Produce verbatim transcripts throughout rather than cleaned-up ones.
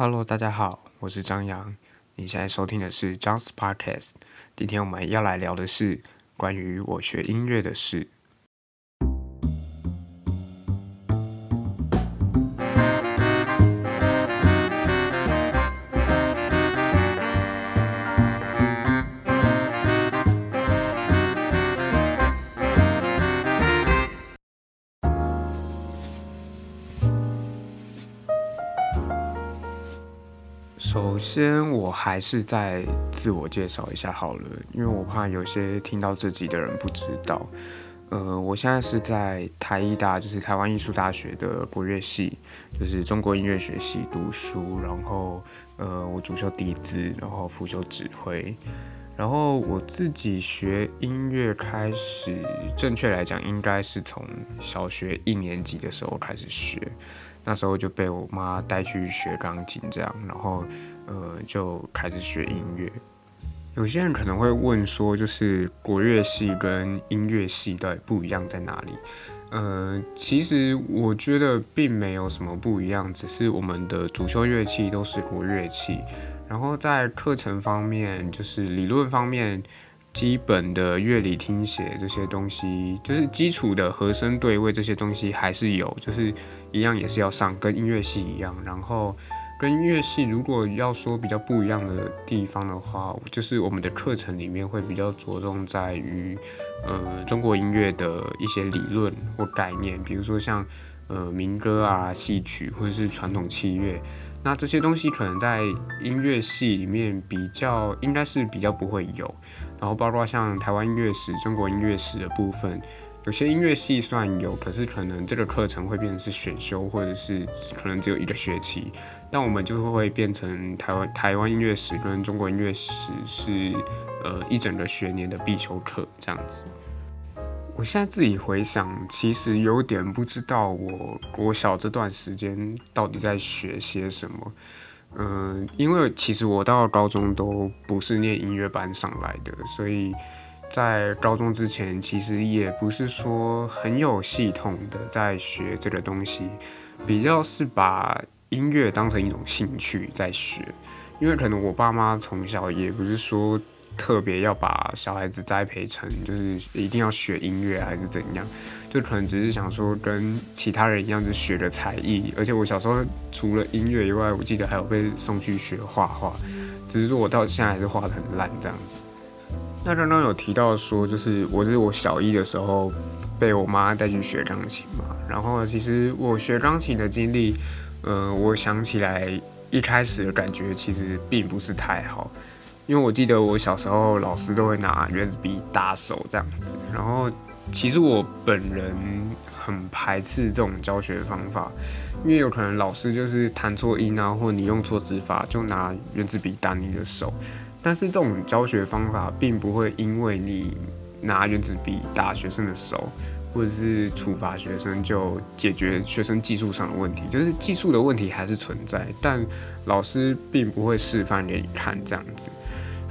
Hello， 大家好，我是张扬。你现在收听的是 John's Podcast。今天我们要来聊的是关于我学音乐的事。首先我还是再自我介绍一下好了，因为我怕有些听到这集的人不知道。呃，我现在是在台艺大，就是台湾艺术大学的国乐系，就是中国音乐学系读书，然后呃，我主修笛子，然后辅修指挥。然后我自己学音乐开始，正确来讲应该是从小学一年级的时候开始学，那时候就被我妈带去学钢琴这样，然后呃就开始学音乐。有些人可能会问说，就是国乐系跟音乐系到底不一样在哪里？呃，其实我觉得并没有什么不一样，只是我们的主修乐器都是国乐器。然后在课程方面，就是理论方面，基本的乐理听写这些东西，就是基础的和声对位这些东西还是有，就是一样也是要上，跟音乐系一样。然后跟音乐系如果要说比较不一样的地方的话，就是我们的课程里面会比较着重在于呃中国音乐的一些理论或概念，比如说像呃民歌啊、戏曲或者是传统器乐。那这些东西可能在音乐系里面比较应该是比较不会有，然后包括像台湾音乐史、中国音乐史的部分，有些音乐系虽然有，可是可能这个课程会变成是选修，或者是可能只有一个学期。那我们就会变成台湾台湾音乐史跟中国音乐史是呃一整个学年的必修课这样子。我现在自己回想，其实有点不知道我国小这段时间到底在学些什么。嗯、呃，因为其实我到高中都不是念音乐班上来的，所以在高中之前，其实也不是说很有系统的在学这个东西，比较是把音乐当成一种兴趣在学。因为可能我爸妈从小也不是说特别要把小孩子栽培成就是一定要学音乐还是怎样，就可能只是想说跟其他人一样就学个才艺。而且我小时候除了音乐以外，我记得还有被送去学画画，只是说我到现在还是画得很烂这样子。那刚刚有提到说，就是我是我小一的时候被我妈带去学钢琴嘛，然后其实我学钢琴的经历，呃，我想起来一开始的感觉其实并不是太好。因为我记得我小时候老师都会拿圆珠笔打手这样子，然后其实我本人很排斥这种教学方法，因为有可能老师就是弹错音啊，或你用错指法就拿圆珠笔打你的手。但是这种教学方法并不会因为你拿圆珠笔打学生的手，或者是处罚学生就解决学生技术上的问题，就是技术的问题还是存在，但老师并不会示范给你看这样子。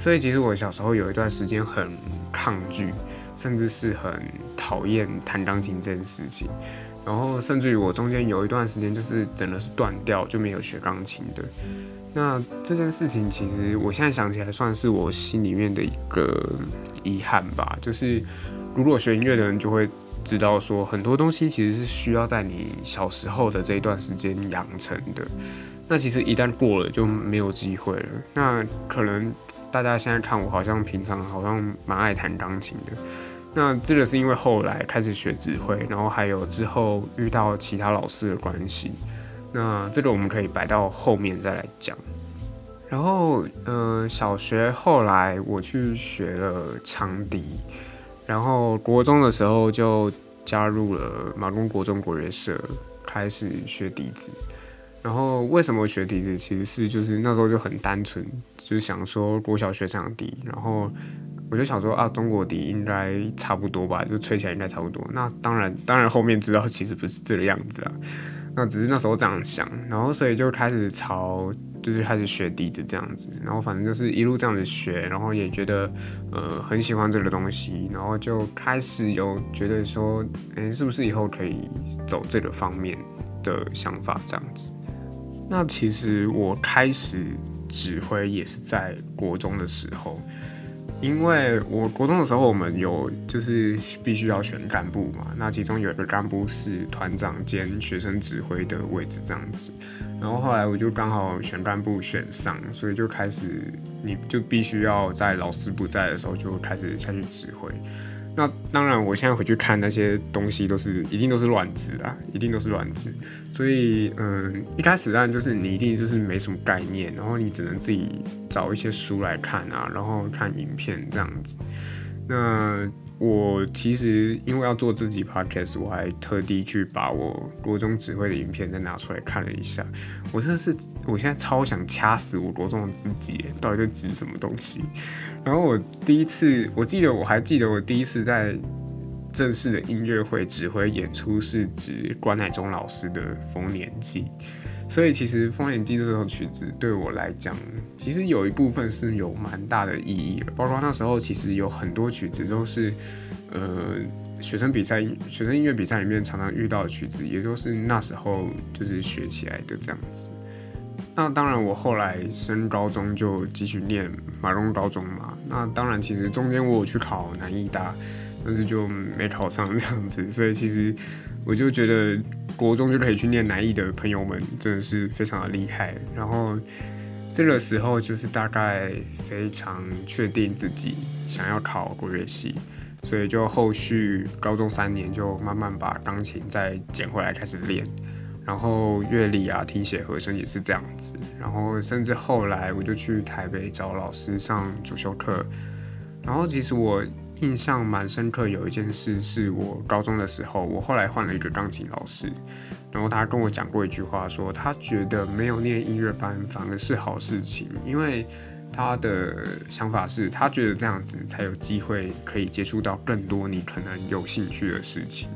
所以其实我小时候有一段时间很抗拒，甚至是很讨厌弹钢琴这件事情。然后甚至于我中间有一段时间就是真的是断掉，就没有学钢琴的。那这件事情其实我现在想起来算是我心里面的一个遗憾吧，就是如果学音乐的人就会知道说，很多东西其实是需要在你小时候的这一段时间养成的。那其实一旦过了就没有机会了。那可能大家现在看我好像平常好像蛮爱弹钢琴的，那这个是因为后来开始学指挥，然后还有之后遇到其他老师的关系。那这个我们可以摆到后面再来讲。然后呃，小学后来我去学了长笛。然后国中的时候就加入了马公国中国乐社，开始学笛子。然后为什么学笛子？其实是就是那时候就很单纯，就是想说国小学长笛，然后我就想说啊，中国笛应该差不多吧，就吹起来应该差不多。那当然，当然后面知道其实不是这个样子啦。那只是那时候这样想，然后所以就开始朝就是开始学笛子这样子，然后反正就是一路这样子学，然后也觉得呃很喜欢这个东西，然后就开始有觉得说，哎、欸，是不是以后可以走这个方面的想法这样子。那其实我开始指挥也是在国中的时候，因为我国中的时候我们有就是必须要选干部嘛，那其中有一个干部是团长兼学生指挥的位置这样子，然后后来我就刚好选干部选上，所以就开始你就必须要在老师不在的时候就开始下去指挥。那当然我现在回去看那些东西都是一定都是乱指啦，一定都是乱指。所以嗯，一开始当然就是你一定就是没什么概念，然后你只能自己找一些书来看啊，然后看影片这样子。那我其实因为要做自己 podcast， 我还特地去把我国中指挥的影片再拿出来看了一下。我真的是，我现在超想掐死我国中的自己，到底在指什么东西？然后我第一次，我记得我还记得我第一次在正式的音乐会指挥演出是指关乃忠老师的《丰年祭》，所以其实《丰年祭》这首曲子对我来讲，其实有一部分是有蛮大的意义的。包括那时候其实有很多曲子都是，呃，学生比赛、学生音乐比赛里面常常遇到的曲子，也都是那时候就是学起来的这样子。那当然，我后来升高中就继续念马东高中嘛。那当然，其实中间我有去考南艺大，但是就没考上这样子，所以其实我就觉得国中就可以去念南艺的朋友们真的是非常的厉害。然后这个时候就是大概非常确定自己想要考国乐系，所以就后续高中三年就慢慢把钢琴再捡回来开始练，然后乐理啊、听写、和声也是这样子。然后甚至后来我就去台北找老师上主修课，然后其实我印象蛮深刻，有一件事是我高中的时候，我后来换了一个钢琴老师，然后他跟我讲过一句话说，他觉得没有念音乐班反而是好事情，因为他的想法是他觉得这样子才有机会可以接触到更多你可能有兴趣的事情，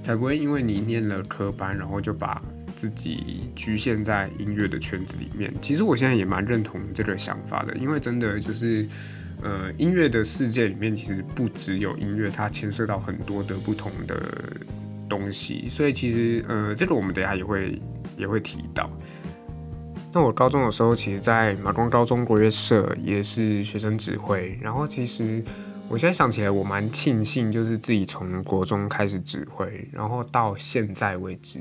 才不会因为你念了科班然后就把自己局限在音乐的圈子里面。其实我现在也蛮认同这个想法的，因为真的就是呃，音乐的世界里面其实不只有音乐，它牵涉到很多的不同的东西，所以其实呃，这个我们等一下也会也会提到。那我高中的时候，其实在马公高中国乐社也是学生指挥，然后其实我现在想起来，我蛮庆幸就是自己从国中开始指挥，然后到现在为止，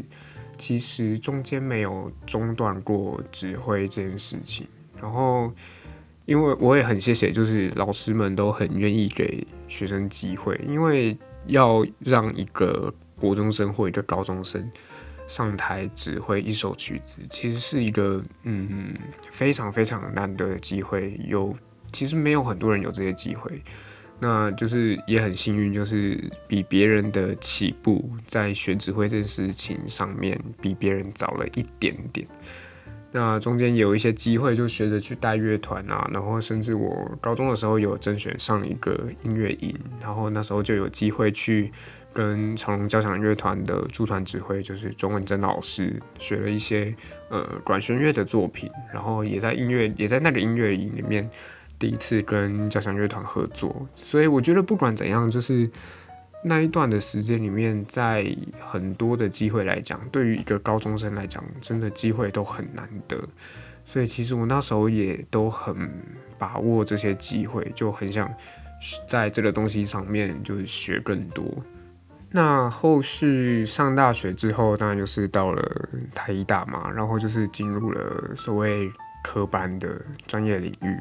其实中间没有中断过指挥这件事情，然后。因为我也很谢谢，就是老师们都很愿意给学生机会，因为要让一个国中生或一个高中生上台指挥一首曲子，其实是一个嗯非常非常难得的机会，有其实没有很多人有这些机会，那就是也很幸运，就是比别人的起步在学指挥这件事情上面比别人早了一点点。那中间有一些机会，就学着去带乐团啊，然后甚至我高中的时候有甄选上一个音乐营，然后那时候就有机会去跟长荣交响乐团的驻团指挥就是钟文珍老师学了一些呃管弦乐的作品，然后也在音乐也在那个音乐营里面第一次跟交响乐团合作，所以我觉得不管怎样，就是。那一段的时间里面，在很多的机会来讲，对于一个高中生来讲，真的机会都很难得，所以其实我那时候也都很把握这些机会，就很想在这个东西上面就是学更多。那后续上大学之后，当然就是到了台艺大嘛，然后就是进入了所谓科班的专业领域。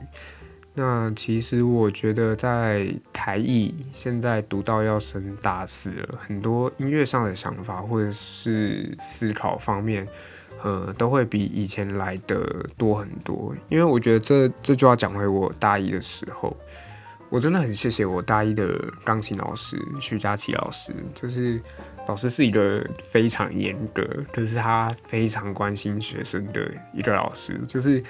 那其实我觉得在台艺现在读到要升大四了，很多音乐上的想法或者是思考方面，呃，都会比以前来的多很多。因为我觉得这这就要讲回我大一的时候，我真的很谢谢我大一的钢琴老师徐佳琪老师，就是老师是一个非常严格，可是他非常关心学生的一个老师，就是。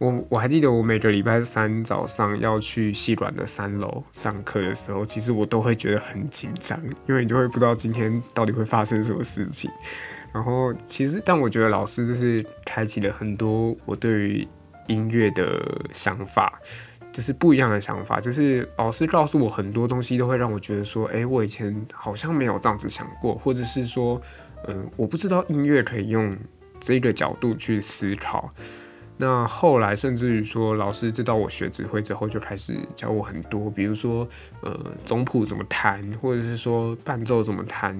我, 我还记得我每个礼拜三早上要去系馆的三楼上课的时候，其实我都会觉得很紧张，因为你就会不知道今天到底会发生什么事情。然后其实，但我觉得老师就是开启了很多我对于音乐的想法，就是不一样的想法。就是老师告诉我很多东西，都会让我觉得说，哎，我以前好像没有这样子想过，或者是说，嗯、呃，我不知道音乐可以用这个角度去思考。那后来甚至于说，老师知道我学指挥之后，就开始教我很多，比如说呃总谱怎么弹，或者是说伴奏怎么弹，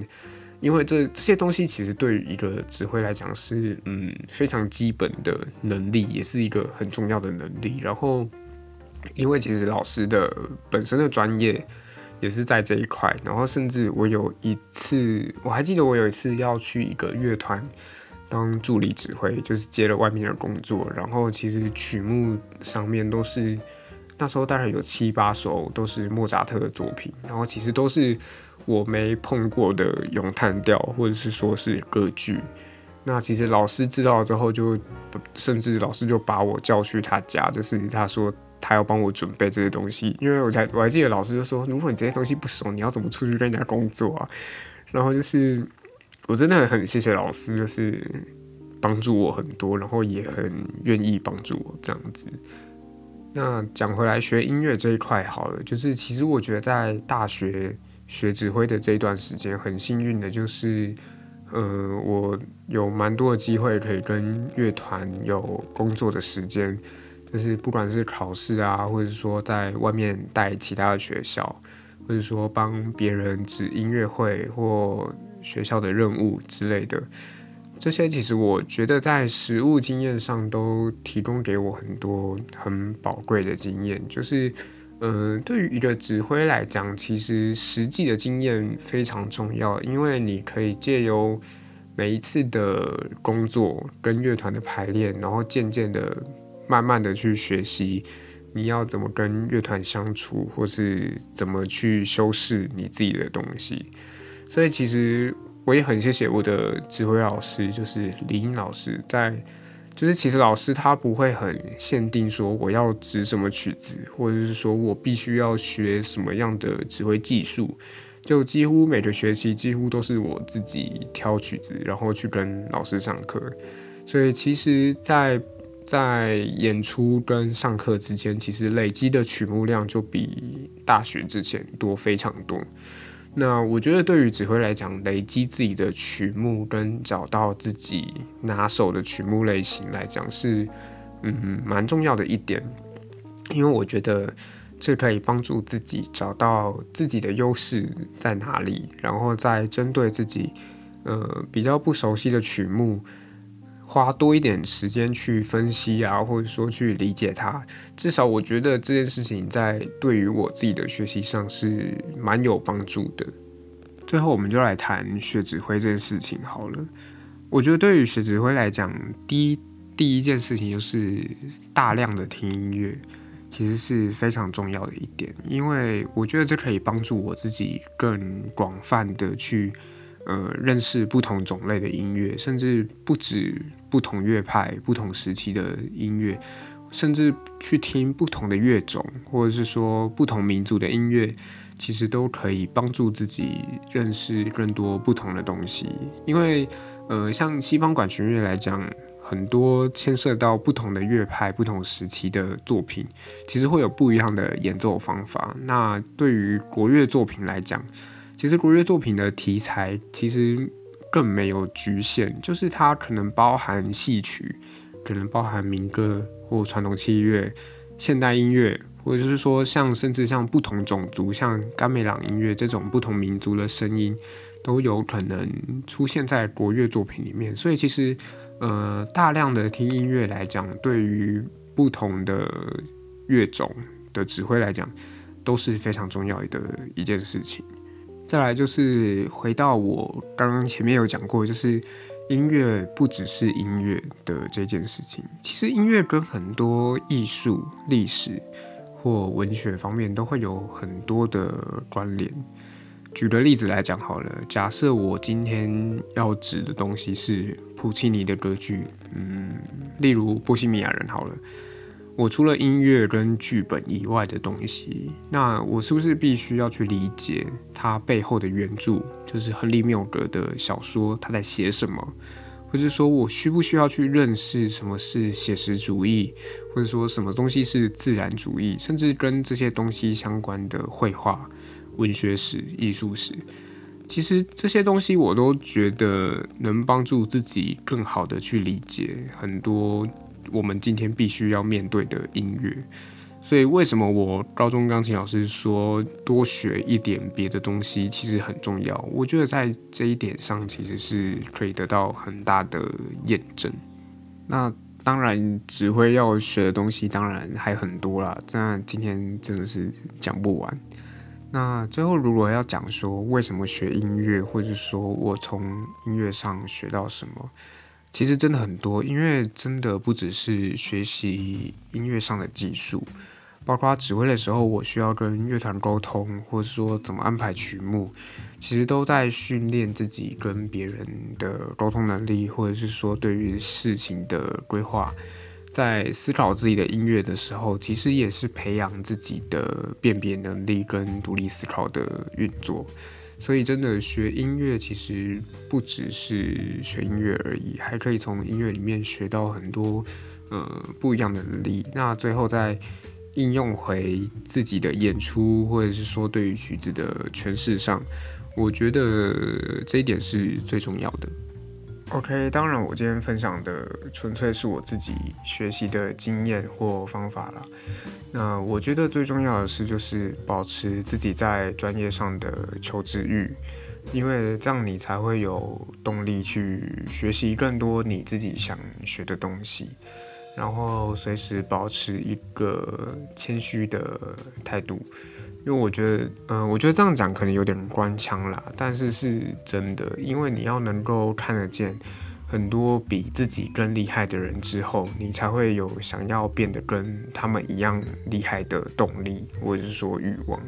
因为 这, 这些东西其实对于一个指挥来讲是嗯非常基本的能力，也是一个很重要的能力。然后因为其实老师的本身的专业也是在这一块，然后甚至我有一次，我还记得我有一次要去一个乐团当助理指挥，就是接了外面的工作，然后其实曲目上面都是那时候大概有七八首都是莫扎特的作品，然后其实都是我没碰过的咏叹调或者是说是歌剧。那其实老师知道之后就，甚至老师就把我叫去他家，就是他说他要帮我准备这些东西，因为我才我还记得老师就说，如果你这些东西不熟，你要怎么出去跟人家工作啊？然后就是。我真的很谢谢老师，就是帮助我很多，然后也很愿意帮助我这样子。那讲回来学音乐这一块好了，就是其实我觉得在大学学指挥的这一段时间，很幸运的就是，呃，我有蛮多的机会可以跟乐团有工作的时间，就是不管是考试啊，或者说在外面带其他的学校，或者说帮别人指音乐会或学校的任务之类的，这些其实我觉得在实务经验上都提供给我很多很宝贵的经验。就是，呃，对于一个指挥来讲，其实实际的经验非常重要，因为你可以借由每一次的工作跟乐团的排练，然后渐渐的、慢慢的去学习你要怎么跟乐团相处，或是怎么去修饰你自己的东西。所以其实我也很谢谢我的指挥老师，就是李英老师，在就是其实老师他不会很限定说我要指什么曲子，或者是说我必须要学什么样的指挥技术，就几乎每个学期几乎都是我自己挑曲子，然后去跟老师上课。所以其实在在演出跟上课之间，其实累积的曲目量就比大学之前多非常多。那我觉得对于指挥来讲，累积自己的曲目跟找到自己拿手的曲目类型来讲是，嗯，蛮重要的一点，因为我觉得这可以帮助自己找到自己的优势在哪里，然后再针对自己，呃，比较不熟悉的曲目，花多一点时间去分析啊，或者说去理解它。至少我觉得这件事情在对于我自己的学习上是蛮有帮助的。最后我们就来谈学指挥这件事情好了。我觉得对于学指挥来讲，第一第一件事情就是大量的听音乐，其实是非常重要的一点，因为我觉得这可以帮助我自己更广泛的去呃，认识不同种类的音乐，甚至不止不同乐派、不同时期的音乐，甚至去听不同的乐种，或者是说不同民族的音乐，其实都可以帮助自己认识更多不同的东西。因为，呃，像西方管弦乐来讲，很多牵涉到不同的乐派、不同时期的作品，其实会有不一样的演奏方法。那对于国乐作品来讲，其实国乐作品的题材其实更没有局限，就是它可能包含戏曲，可能包含民歌或传统器乐、现代音乐，或者是说像甚至像不同种族，像甘美朗音乐这种不同民族的声音，都有可能出现在国乐作品里面。所以其实呃大量的听音乐来讲，对于不同的乐种的指挥来讲，都是非常重要的一件事情。再来就是回到我刚刚前面有讲过，就是音乐不只是音乐的这件事情，其实音乐跟很多艺术、历史或文学方面都会有很多的关联。举个例子来讲好了，假设我今天要指的东西是普契尼的歌剧，嗯，例如《波西米亚人》好了。我除了音乐跟剧本以外的东西，那我是不是必须要去理解它背后的原著，就是亨利缪格的小说，他在写什么？或者说我需不需要去认识什么是写实主义，或者说什么东西是自然主义，甚至跟这些东西相关的绘画、文学史、艺术史？其实这些东西我都觉得能帮助自己更好的去理解很多我们今天必须要面对的音乐。所以为什么我高中钢琴老师说多学一点别的东西其实很重要，我觉得在这一点上其实是可以得到很大的验证。那当然指挥要学的东西当然还很多啦，那今天真的是讲不完。那最后如果要讲说为什么学音乐，或者说我从音乐上学到什么，其实真的很多，因为真的不只是学习音乐上的技术，包括指挥的时候我需要跟乐团沟通，或者说怎么安排曲目，其实都在训练自己跟别人的沟通能力，或者是说对于事情的规划。在思考自己的音乐的时候，其实也是培养自己的辨别能力跟独立思考的运作。所以真的学音乐其实不只是学音乐而已，还可以从音乐里面学到很多呃不一样的能力，那最后再应用回自己的演出，或者是说对于曲子的诠释上，我觉得这一点是最重要的。 OK， 当然我今天分享的纯粹是我自己学习的经验或方法啦。那我觉得最重要的是就是保持自己在专业上的求知欲，因为这样你才会有动力去学习更多你自己想学的东西，然后随时保持一个谦虚的态度。因为我觉得，嗯、呃，我觉得这样讲可能有点官腔啦，但是是真的，因为你要能够看得见很多比自己更厉害的人之后，你才会有想要变得跟他们一样厉害的动力，或者是说欲望。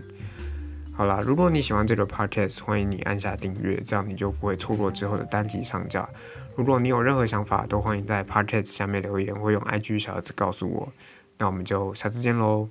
好啦，如果你喜欢这个 podcast， 欢迎你按下订阅，这样你就不会错过之后的单集上架。如果你有任何想法，都欢迎在 podcast 下面留言，或用 I G 小盒子告诉我。那我们就下次见喽。